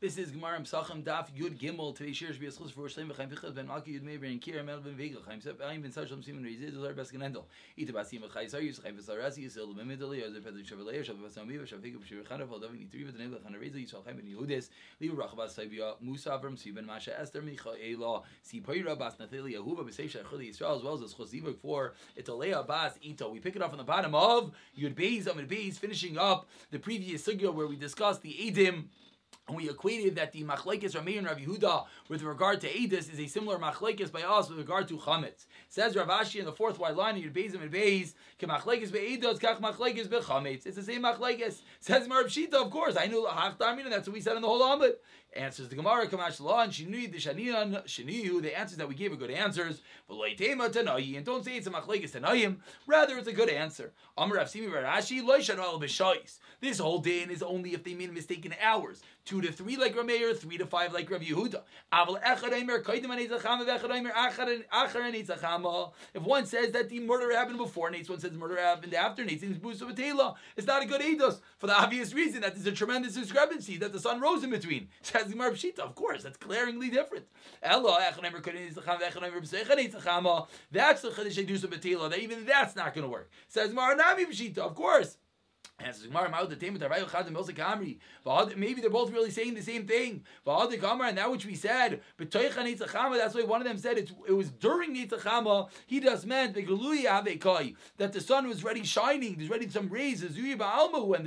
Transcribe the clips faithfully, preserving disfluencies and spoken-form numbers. This is Gmaram Sachem Daf Yud Gimel. Today's shir should be a schus for Shleim v'chaim fichas Ben Aki Yud Maber and Kiramel Vegel. Chaim Sefayim ben Sachem Simon Reziz is our best ganendel. Itabasim Masha Esther Yus Chaim Vesar Rashi Yus Elul Ben Midali Yus Pedri Shavalei Yus Tabasam Biva Shafikub Shivchana Valdavin Itriva the name of Chaim Reziz Yus Chaim Ben Yehudes Liu Rachbas Saivia Musa from Sivan Masha Esther Michaela Sipay Rabas Natheli Yehuda B'Seisha Chuli Yisrael as well as schus Zivuk for Italei Bas Ito. We pick it up on the bottom of Yud Beis Amid Beis, finishing up the previous sugya where we discussed the Edim. And we equated that the machlekes Rameir and Rav Yehuda with regard to Eidus is a similar machlekes by us with regard to chametz. Says Rav Ashi in the fourth wide line in your Beis and Beis, "Kemachlekes beEidus, kach machlekes bechametz." It's the same machlekes. Says Marabshita, of course. I knew hachtamina, and that's what we said in the whole amud. Answers the Gemara, Kamash Law, and Shinui, the Shanian, Shiniyu, the answers that we gave are good answers. And don't say it's a machlekes tanayim, rather it's a good answer. Amar Rav Simi Rashi, Lo Yishanu b'Shais. This whole din is only if they made a mistake in hours. Two to three like Rameir, three to five like Rav Yehuda. If one says that the murder happened before Nates, one says murder happened after Nates, it's not a good eidos for the obvious reason that there's a tremendous discrepancy that the sun rose in between. Of course, that's glaringly different. That's the Chiddush Eidusa B'Teila, that even that's not going to work. Says Maranami, of course. Maybe they're both really saying the same thing. And that which we said, that's why one of them said it, it was during Nitzachama. He just meant that the sun was already shining. There's already some rays, and the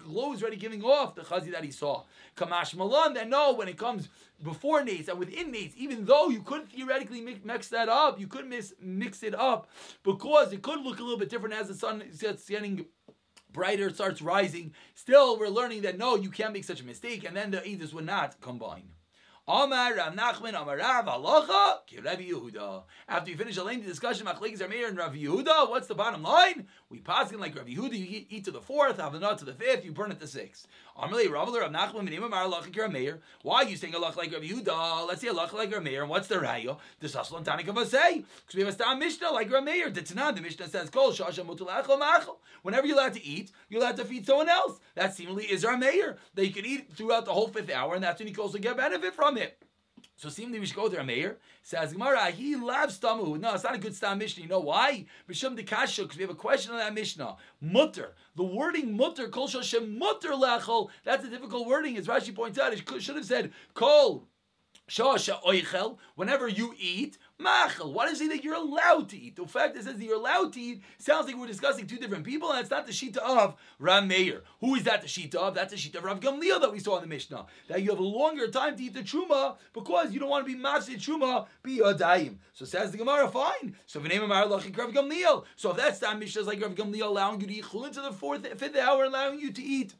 glow was already giving off the chazi that he saw. Kamash Malan, that no, when it comes before Nates and within Nates, even though you could theoretically mix that up, you could mis- mix it up because it could look a little bit different as the sun gets getting brighter, starts rising. Still, we're learning that no, you can't make such a mistake, and then the Eidos would not combine. Amar Rav Nachman Amar Rav Halacha Ki Rav Yehuda. After you finish a lengthy discussion, Machlekes Rameir and Rav Yehuda, what's the bottom line? We pass in like Rav Yehuda, you eat, eat to the fourth, have the nut to the fifth, you burn it to sixth. Amarle Rav Rav Nachman B'Nei Amar Halacha Ki Rameir. Why are you saying Halacha like Rav Yehuda? Let's say Halacha like Rav Meir. And what's the raya? The Saslan Tanik of Asay, because we have a Stam Mishnah like Rav Meir. The Tanan, the Mishnah says Kol Shasha Mutar L'Achol Ma'achol. Whenever you're allowed to eat, you're allowed to feed someone else. That seemingly is Rav Meir, that you can eat throughout the whole fifth hour, and that's when you can also get benefit from it. So seemingly we should go to Rameir. Says Gemara, he loves Tamu. No, it's not a good Stam Mishnah. You know why? Bishum Dekasha, because we have a question on that Mishnah. Mutter. The wording mutter, Kol Shashem Mutter Lachol. That's a difficult wording, as Rashi points out. It should have said Kol Shasha Oichel. Whenever you eat, Machel. Why does it say that you're allowed to eat? The fact that it says that you're allowed to eat sounds like we're discussing two different people, and it's not the Shita of Rameir. Who is that the Shita of? That's the Shita of Rav Gamliel that we saw in the Mishnah. That you have a longer time to eat the Truma because you don't want to be Mafsid Truma B'Yadayim. So says the Gemara, fine. So if name of Rav Gamliel. So if that's that Mishnah, it's like Rav Gamliel allowing you to eat Chulin to the fourth, fifth hour, allowing you to eat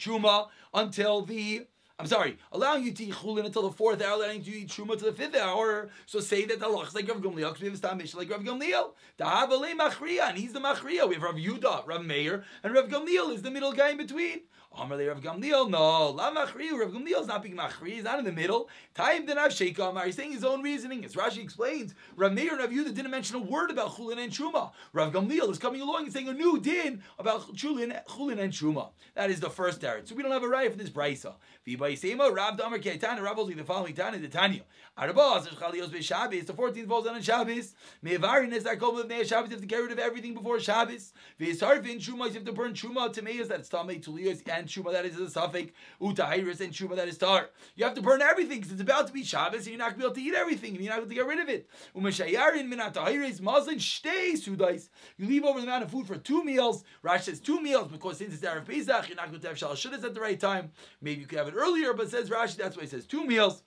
Truma until the I'm sorry, allowing you to eat chulin until the fourth hour, allowing you to eat truma to the fifth hour. So say that the halach is like Rav Gamliel, because we have a stam mishnah like Rav Gamliel. Dahavalei machriya, and he's the machriya. We have Rav Yehuda, Rav Meir, and Rav Gamliel is the middle guy in between. Amarle Rav Gamliel, no, la machriya. Rav Gamliel is not being machriya, he's not in the middle. Taim denav sheikah amar, he's saying his own reasoning. As Rashi explains, Rav Meir and Rav Yehuda didn't mention a word about chulin and truma. Rav Gamliel is coming along and saying a new din about chulin, chulin and truma. That is the first eretz. So we don't have a right for this brisa. Rav Damar Kaitan, Rav Osley, the following Tana, the Tanya. Arba, the fourteenth falls on Shabbos. Mevarin is that couple of Nea Shabbos, you have to get rid of everything before Shabbos. Vesarfin, Truma, you have to burn Truma, Timaeus, that's Tamei, Tuliyos, and Truma, that is a Safek, Utahiris, and Truma, that is Tar. You have to burn everything because it's about to be Shabbos, and you're not going to be able to eat everything, and you're not going to get rid of it. Umeshayarin, Minatahiris, Maslin, Shtei, Sudais. You leave over the amount of food for two meals. Rash says two meals because since it's Erev Pesach, you're not going to have Shalshudas at the right time. Maybe you could have it earlier, but says Rashi, that's why he says two meals.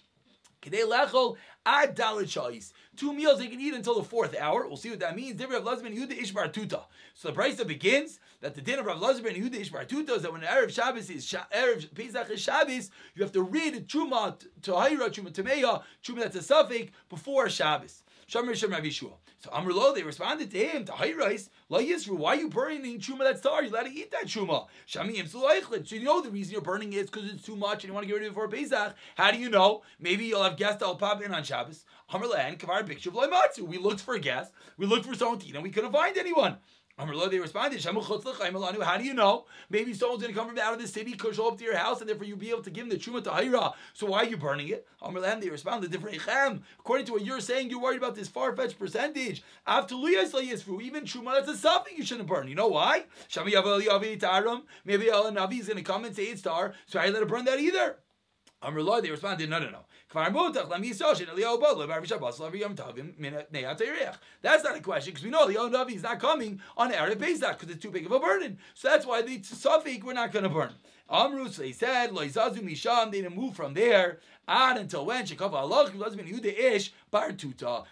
Kedei lechol ad dalet shais. Two meals they can eat until the fourth hour. We'll see what that means. Din of Rav Lazben Yehudah Ishbar Tuta. So the brisa begins that the din of Rav Lazben Yehudah Ishbar Tuta is that when erev Shabbos is erev Pesach is Shabbos, you have to rid truma tahira, truma tameya, truma that's a suffix before Shabbos. Shamar Shem Rav Yeshua. So Amrlo, they responded to him, Tahirais, La Yisru, why are you burning Truma that's tar? You're allowed to eat that Truma. Shamim Sulaichlid. So you know the reason you're burning is because it's too much and you want to get rid of it before Pesach. How do you know? Maybe you'll have guests that'll pop in on Shabbos. Amrlo and Kavar Bikshu V'Laimatsu. We looked for a guest. We looked for someone to eat and we couldn't find anyone. How do you know? Maybe someone's going to come from out of the city, could show up to your house, and therefore you'll be able to give them the Chuma Tahira. So why are you burning it? They respond, according to what you're saying, you're worried about this far-fetched percentage. Even Chuma, that's a something you shouldn't burn. You know why? Maybe El Navi is going to come and say it's tar, so I let it burn that either. They responded, no, no, no. That's not a question, because we know the Eliyahu HaNavi is not coming on Erev Pesach because it's too big of a burden. So that's why the Safek we're not going to burn. Amru, so he said, they didn't move from there. And until when? That's the Psak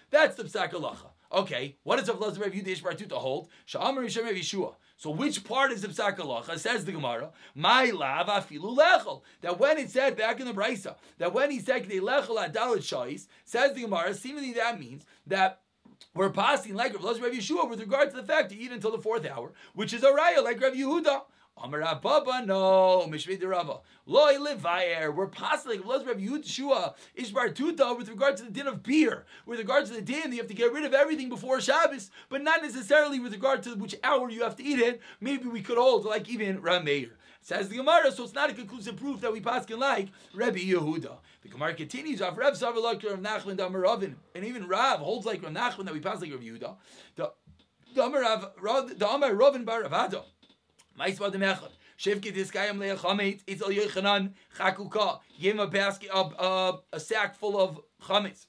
Halacha. Okay, what does Rav Yehudah Ishbar Tuta hold? So which part is the Psak Halacha? Says the Gemara, "My lava filu lechol." That when it said back in the Brisa, that when he said "K'dei lechol adalot shais," says the Gemara, seemingly that means that we're passing like Rav Yeshua with regard to the fact to eat until the fourth hour, which is a raya like Rav Yehuda. Amar Rav Baba, no, Mishmei de Rava. Loi levayer. We're possibly like Rav Yeshua Ishbar Tuta with regard to the din of beer. With regard to the din, you have to get rid of everything before Shabbos, but not necessarily with regard to which hour you have to eat it. Maybe we could hold like even Rameir. Says the Gemara, so it's not a conclusive proof that we pass can like Rebbe Yehuda. The Gemara continues, Rav Rav Sava like Rav Nachman Dama Rabba, and even Rav holds like Rav Nachman that we pass like Rav Yehuda. The Dama Rabba Bar Ravado. Gave him a basket, a, a, a sack full of chametz.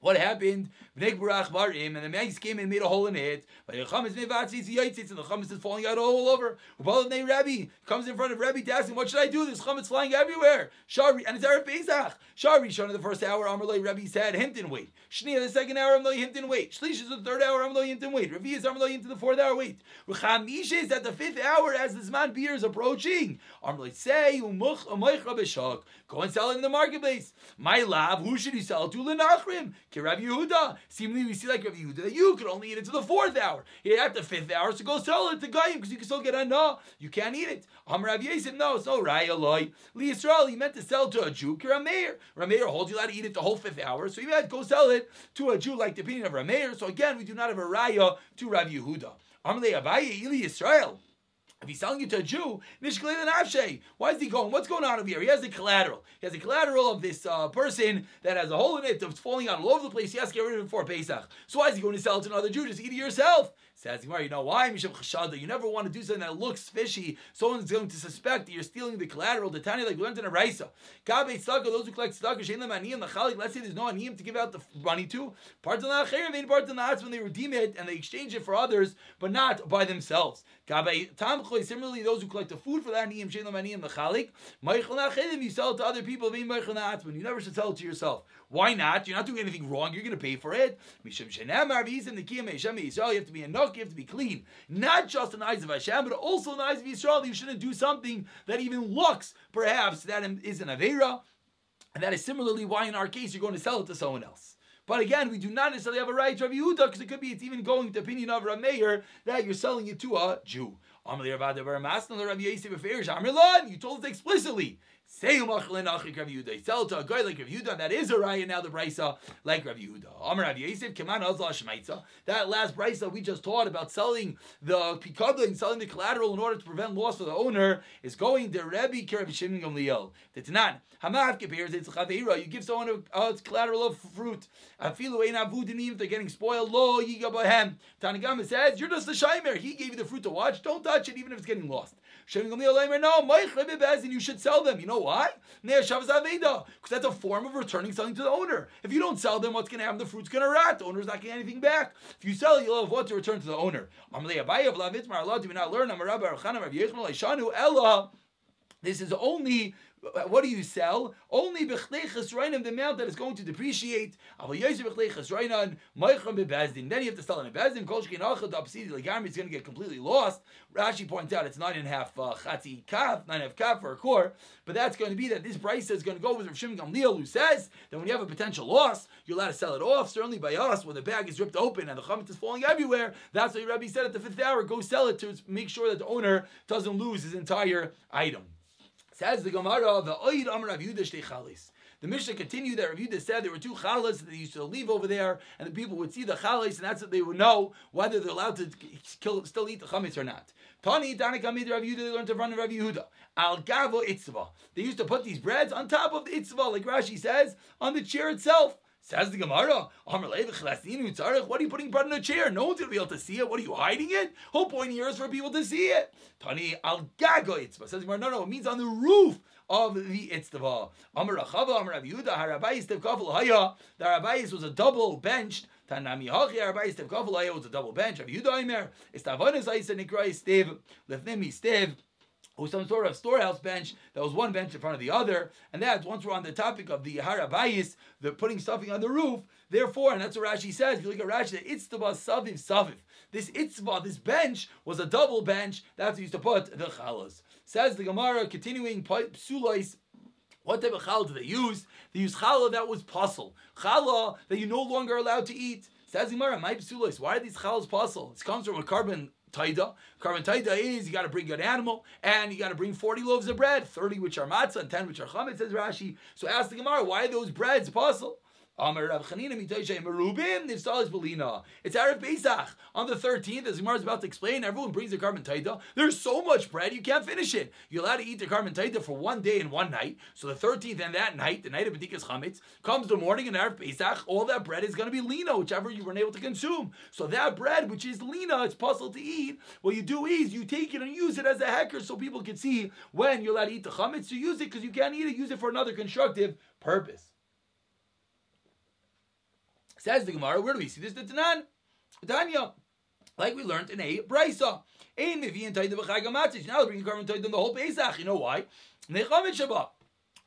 What happened? And the mice came and made a hole in it. And the chametz is falling out all over. Rabbi comes in front of Rabbi to ask him, what should I do? This chametz flying everywhere. And it's Erev Pesach. Shari Shana the first hour, Amrlei Rabbi said, him didn't wait. Shnia the second hour, Amrlei him didn't wait. Shlish is the third hour, Amrlei him didn't wait. Ravi is Amrlei him to the fourth hour, wait. Chamish is at the fifth hour as the Zman beer is approaching. Amrlei say, go and sell it in the marketplace. My love, who should you sell to? Lenachrim. Rabbi Yehuda, seemingly we see like Rabbi Yehuda that you could only eat it to the fourth hour. Here at the fifth hour, so go sell it to Goyim because you can still get a no. You can't eat it. Am Rabbi Yisrael, no, it's no raya loy. Li Yisrael, he meant to sell to a Jew. Rameir, Rameir holds you allowed to eat it the whole fifth hour, so he had to go sell it to a Jew, like the opinion of Rameir. So again, we do not have a raya to Rabbi Yehuda. Am Le Abaye, Eli Yisrael. If he's selling it to a Jew, why is he going? What's going on over here? He has a collateral. He has a collateral of this uh, person that has a hole in it that's falling out all over the place. He has to get rid of it before Pesach. So why is he going to sell it to another Jew? Just eat it yourself. Says Gemara, you know why? You never want to do something that looks fishy. Someone's going to suspect that you're stealing the collateral. The Tanya, like we learned in a Raisa. Those who collect tzedakah, let's say there's no aniyim to give out the money to. When they redeem it and they exchange it for others, but not by themselves. Similarly, those who collect the food for that aniyim, you sell it to other people. You never should sell it to yourself. Why not? You're not doing anything wrong. You're going to pay for it. You have to be enough. You have to be clean, not just in the eyes of Hashem, but also in the eyes of Yisrael. You shouldn't do something that even looks, perhaps, that is an Aveira, and that is similarly why in our case you're going to sell it to someone else. But again, we do not necessarily have a right to Rabbi Yehuda, because it could be it's even going to the opinion of Rav Meir that you're selling it to a Jew. You told us explicitly. Say Yehuda. Sell to a guy like Rav Yehuda, and that is a raya now the brisa like Rav Yehuda. That last brisa we just taught about selling the pikadon, selling the collateral in order to prevent loss for the owner, is going to Rebbe Rav Shimon Gamliel. That's not hamav keperes. It's chaveira. You give someone a, a collateral of fruit. Afilu ein avudinim. They're getting spoiled. Lo yigabahem. Tanagama says you're just a shaymer. He gave you the fruit to watch. Don't touch it, even if it's getting lost. Shimon Gamliel, no, moich lebebez, and you should sell them. You know. Why? Because that's a form of returning something to the owner. If you don't sell them, what's going to happen? The fruit's going to rot. The owner's not getting anything back. If you sell it, you'll have what to return to the owner. Do we not learn? This is only... What do you sell? Only the amount that is going to depreciate. Then you have to sell in a bezdin. It's going to get completely lost. Rashi points out it's nine and a half chatzi uh, kaf, nine and a half kaf for a kor. But that's going to be that this brisa is going to go with Rav Shimon Gamliel, who says that when you have a potential loss, you're allowed to sell it off. Certainly by us, when the bag is ripped open and the chametz is falling everywhere, that's what Rabbi said at the fifth hour. Go sell it to make sure that the owner doesn't lose his entire item. Says the Gemara, the Oid Amar Rav Yehuda Shtei Chalis. The Mishnah continued that Rav Yehuda said there were two chalas that they used to leave over there, and the people would see the chalas, and that's what they would know whether they're allowed to kill, still eat the chametz or not. Tani Tanakamid Rav Yehuda, they learned to run Rav Yehuda. Al Gavo Itzvah. They used to put these breads on top of the Itzvah, like Rashi says, on the chair itself. Says the Gemara, what are you putting bread in a chair? No one's going to be able to see it. What are you hiding it? Whole point here is for people to see it. Tani al gago itzvah. Says the Gemara, no, no, it means on the roof of the itzvah. Amar Rachava, Amar Rav Yehuda, Harabayis Tevkafel Haya. The Harabayis was a double benched. Tanami Hachi, Harabayis Tevkafel Haya was a double bench. Rav Yehuda Aimer, Istavonis Aisa Nikrai Stev, Lefnemi Stev. Or some sort of storehouse bench that was one bench in front of the other, and that's once we're on the topic of the harabayis, they're putting stuffing on the roof. Therefore, and that's what Rashi says. If you look at Rashi, the itzvah saviv saviv. This itzvah, this bench, was a double bench. That's what used to put the chalas. Says the Gemara, continuing psulois. What type of challah do they use? They use challah that was puzzle, challah that you no longer allowed to eat. Says the Gemara, my psulois. Why are these challahs puzzle? It comes from a carbon. Taida. Carbon taida is you got to bring an animal and you got to bring forty loaves of bread, thirty which are matzah and ten which are chametz, says Rashi. So ask the Gemara, why are those breads puzzle? Amar Rav Chanina mitayshay merubim nivsalis belina. It's Erev Pesach on the thirteenth. As the Gemara is about to explain, everyone brings their carbon taida. There's so much bread you can't finish it. You're allowed to eat the carbon taida for one day and one night. So the thirteenth and that night, the night of Bedikas Chametz, comes the morning and Erev Pesach. All that bread is going to be lina, whichever you weren't able to consume. So that bread, which is lina, it's puzzle to eat. What you do is you take it and use it as a hacker, so people can see when you're allowed to eat the chametz. So use it because you can't eat it. Use it for another constructive purpose. Says the Gemara, where do we see this? The Tanan, Tanya, like we learned in a brisa. Ein mevi'in taida b'chag hamatzis. Now they're bringing carbon taida in the whole Pesach. You know why? Nei chametz sheba,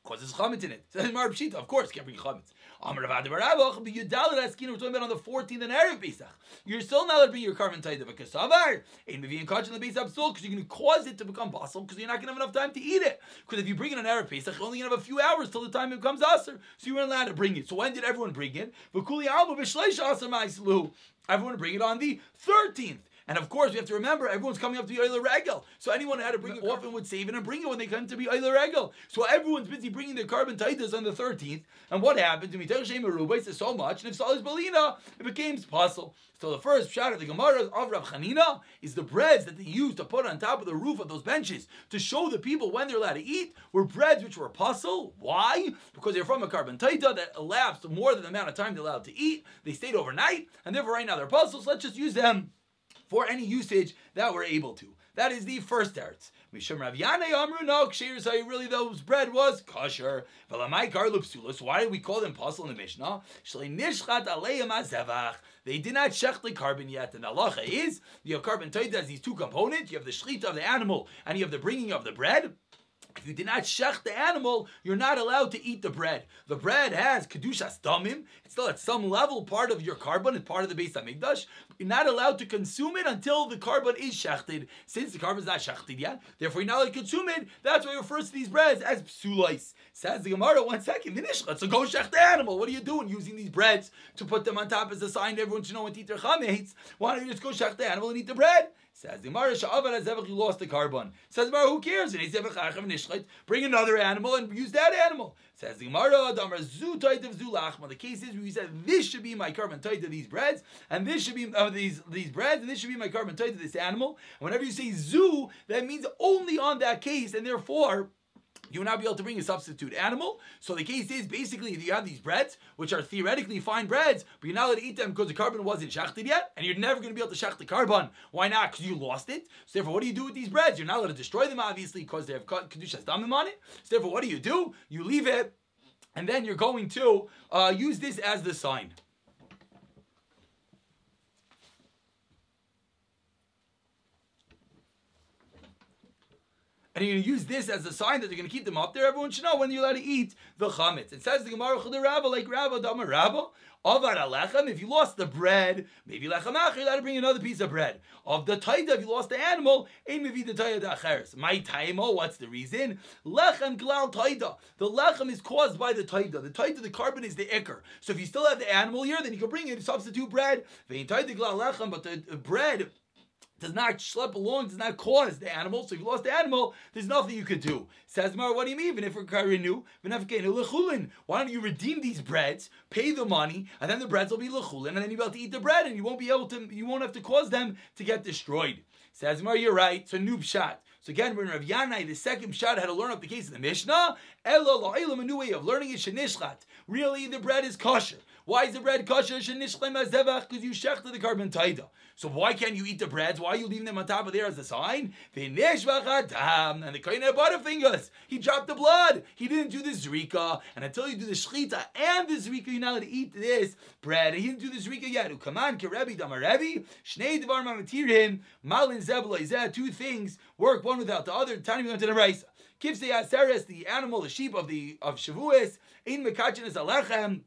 because there's chametz in it. Says Marabshita, of course, can't bring chametz. Amar Rav Damar Rabba, but you daled askin. We're talking about on the fourteenth and Erev Pesach. You're still not allowed to bring your carbon taida b'kasavar. Ein mevi'in kachin l'beis absul, because you're going to cause it to become basal, because you're not going to have enough time to eat it. Because if you bring it on Erev Pesach, you're only going to have a few hours till the time it becomes aser. So you weren't allowed to bring it. So when did everyone bring it? V'kuli alma b'shleish aser ma'islu. Everyone bring it on the thirteenth. And of course, we have to remember, everyone's coming up to be Eiler Regel. So anyone who had to bring it often would save it and bring it when they come to be Eiler Regel. So everyone's busy bringing their carbon taitas on the thirteenth. And what happened? It says so much. And if Salis Belina, it became puzzle. So the first shot of the Gemara of Rav Chanina is the breads that they used to put on top of the roof of those benches to show the people when they're allowed to eat were breads which were puzzle. Why? Because they're from a carbon taita that elapsed more than the amount of time they're allowed to eat. They stayed overnight. And therefore right now they're puzzles. So let's just use them for any usage that we're able to. That is the first eretz. Mishum Rav Yanai Amru No Ksheir Say. Really, those bread was kosher. Velamai Garlup Sulas. Why do we call them pasul in the Mishnah? Shlei Nishchat Aleim Azevach. They did not shech the carbon yet. And the halacha is the carbon taita has these two components. You have the shechita of the animal, and you have the bringing of the bread. If you did not shech the animal, you're not allowed to eat the bread. The bread has kedushas damim. It's still at some level part of your carbon. It's part of the Beis HaMikdash. You're not allowed to consume it until the carbon is shechted. Since the carbon is not shechted yet, therefore you're not allowed to consume it. That's why it refers to these breads as psulois. Says the Gemara, one second, so go shech the animal. What are you doing using these breads to put them on top as a sign to everyone to know when to eat their chametz? Why don't you just go shech the animal and eat the bread? Says the Gemara, Sha'avad HaZevach, you lost the carbon. Says the Gemara, who cares? Bring another animal and use that animal. Says the Gemara, Damar Zu Taitav Zu Lachma. The case is, we said, this should be my carbon taita, these breads, and this should be uh, these these breads, and this should be my carbon taita, this animal. And whenever you say Zu, that means only on that case, and therefore you will not be able to bring a substitute animal. So the case is, basically, you have these breads, which are theoretically fine breads, but you're not allowed to eat them because the carbon wasn't shechted yet, and you're never going to be able to shech the carbon. Why not? Because you lost it. So therefore, what do you do with these breads? You're not allowed to destroy them, obviously, because they have kedushas damim on it. So therefore, what do you do? You leave it, and then you're going to uh, use this as the sign. And you're going to use this as a sign that they're going to keep them up there. Everyone should know when you're allowed to eat the chametz. It says the Gemara, Rava, like Rava, Dama Rabba. Avad alechem, if you lost the bread, maybe lechem acher, you're allowed to bring another piece of bread. Of the taida, if you lost the animal, ein mevi the taida acheres. My taimo, what's the reason? Lechem glal taida. The lechem is caused by the taida. The taida, the carbon is the ikker. So if you still have the animal here, then you can bring it, substitute bread. Vein taida glal lechem, but the bread does not schlep along, does not cause the animal. So if you lost the animal, there's nothing you could do. Says Mar, what do you mean? Even if we're karinu, why don't you redeem these breads, pay the money, and then the breads will be lechulin, and then you'll be able to eat the bread, and you won't be able to, you won't have to cause them to get destroyed. Says Mar, you're right. So noob shot. So again, we're in Rav Yanai, the second shot had to learn up the case of the Mishnah. Ela la'ilam, a new way of learning is shenishlat. Really, the bread is kosher. Why is the bread kosher? Shenishlim azevach, because you shechted the carbon taida. So why can't you eat the breads? Why are you leaving them on top of there as a sign? V'neshvachatam, and the kohen had butterfingers. He dropped the blood. He didn't do the zrika. And until you do the shechita and the zrika, you're not allowed to eat this bread. And he didn't do the zrika yet. Ukaman kerebi Dama Rabba. Shnei dvar mamatirim. Malin zevla. Two things work one without the other. Tani going to the raisa. Kivsei aseres, the animal, the sheep of the of Shavuos. Ein mekachenes alechem.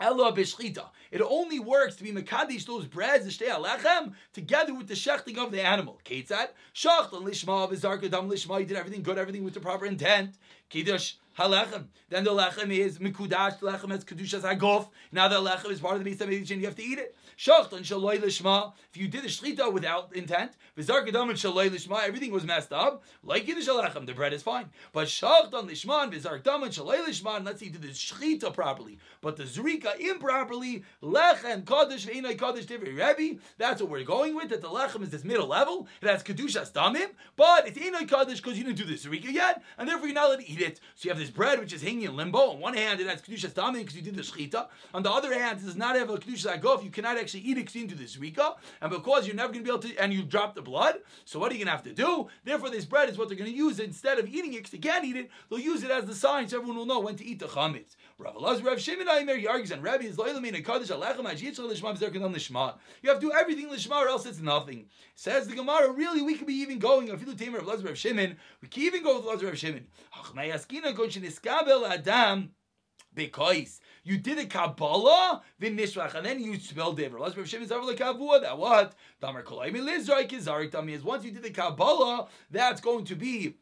It only works to be mekadesh those breads, the shtei alechem, together with the shechting of the animal. Ketzat shachta lishma v'zarka dam lishma. He did everything good, everything with the proper intent. Kiddush halechem. Then the lechem is mekudash. The lechem has kedushas hagof. Now the lechem is part of the Beis HaMikdash and you have to eat it. Shachtan shaloi lishma. If you did the shlita without intent, v'zarka dam and shaloi lishma, everything was messed up. Like kiddush halechem, the bread is fine. But shachtan lishma, v'zarka dam and shaloi lishma, and let's see, did the shlita properly, but the zrika improperly. Lechem kadosh v'inai kadosh divrei Rebbe. That's what we're going with. That the lechem is this middle level. It has kedushas damim, but it's inai kadosh because you didn't do the zrika yet, and therefore you're not allowed to eat it. So you have this bread which is hanging in limbo. On one hand, it has kedushas damim because you did the shechita. On the other hand, it does not have a kedushas hagof. You cannot actually eat it into this zrika, and because you're never going to be able to, and you drop the blood. So what are you going to have to do? Therefore, this bread is what they're going to use instead of eating it. Because they can't eat it, they'll use it as the sign, so everyone will know when to eat the chametz. Rav Lazben, Rav Shimon Gamliel, he argues, and Rabbi is loyal to me and kaddish alechem ajitzal lishma v'zerkadam lishma. You have to do everything lishma, or else it's nothing. Says the Gemara. Really, we could be even going. Afilu tamer Rav Lazben, Rav Shimon. We can even go with Rav Lazben, Rav Shimon. Because you did a Kabbalah, then Nishvach, and then you spelled it. That what? Once you did the Kabbalah, that's going to be,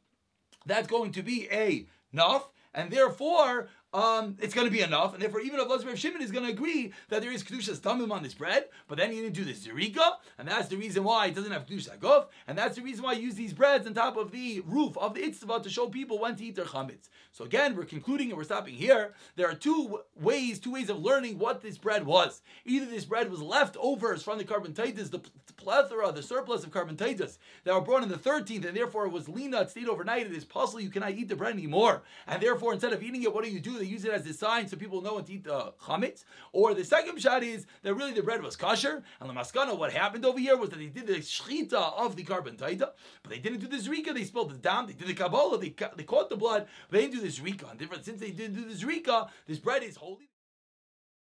that's going to be a Naf, and therefore, Um, it's going to be enough, and therefore even if Rav Shimon is going to agree that there is kedushas damim on this bread, but then he didn't do the zirika, and that's the reason why it doesn't have kedushas hagof, and that's the reason why you use these breads on top of the roof of the itzvah to show people when to eat their chametz. So again, we're concluding and we're stopping here. There are two ways, two ways of learning what this bread was. Either this bread was leftovers from the carbon taitas, the plethora, the surplus of carbon taitas that were brought on the thirteenth, and therefore it was lina, it stayed overnight, it is possible you cannot eat the bread anymore, and therefore instead of eating it, what do you do? They use it as a sign so people know when to eat the chametz. Or the second shot is that really the bread was kosher, and the maskana, what happened over here was that they did the shechita of the carbon taita, but they didn't do the zrika. They spilled the dam, they did the kabbalah, they, ca- they caught the blood, but they didn't do the zrika. And since they didn't do the zrika, this bread is holy.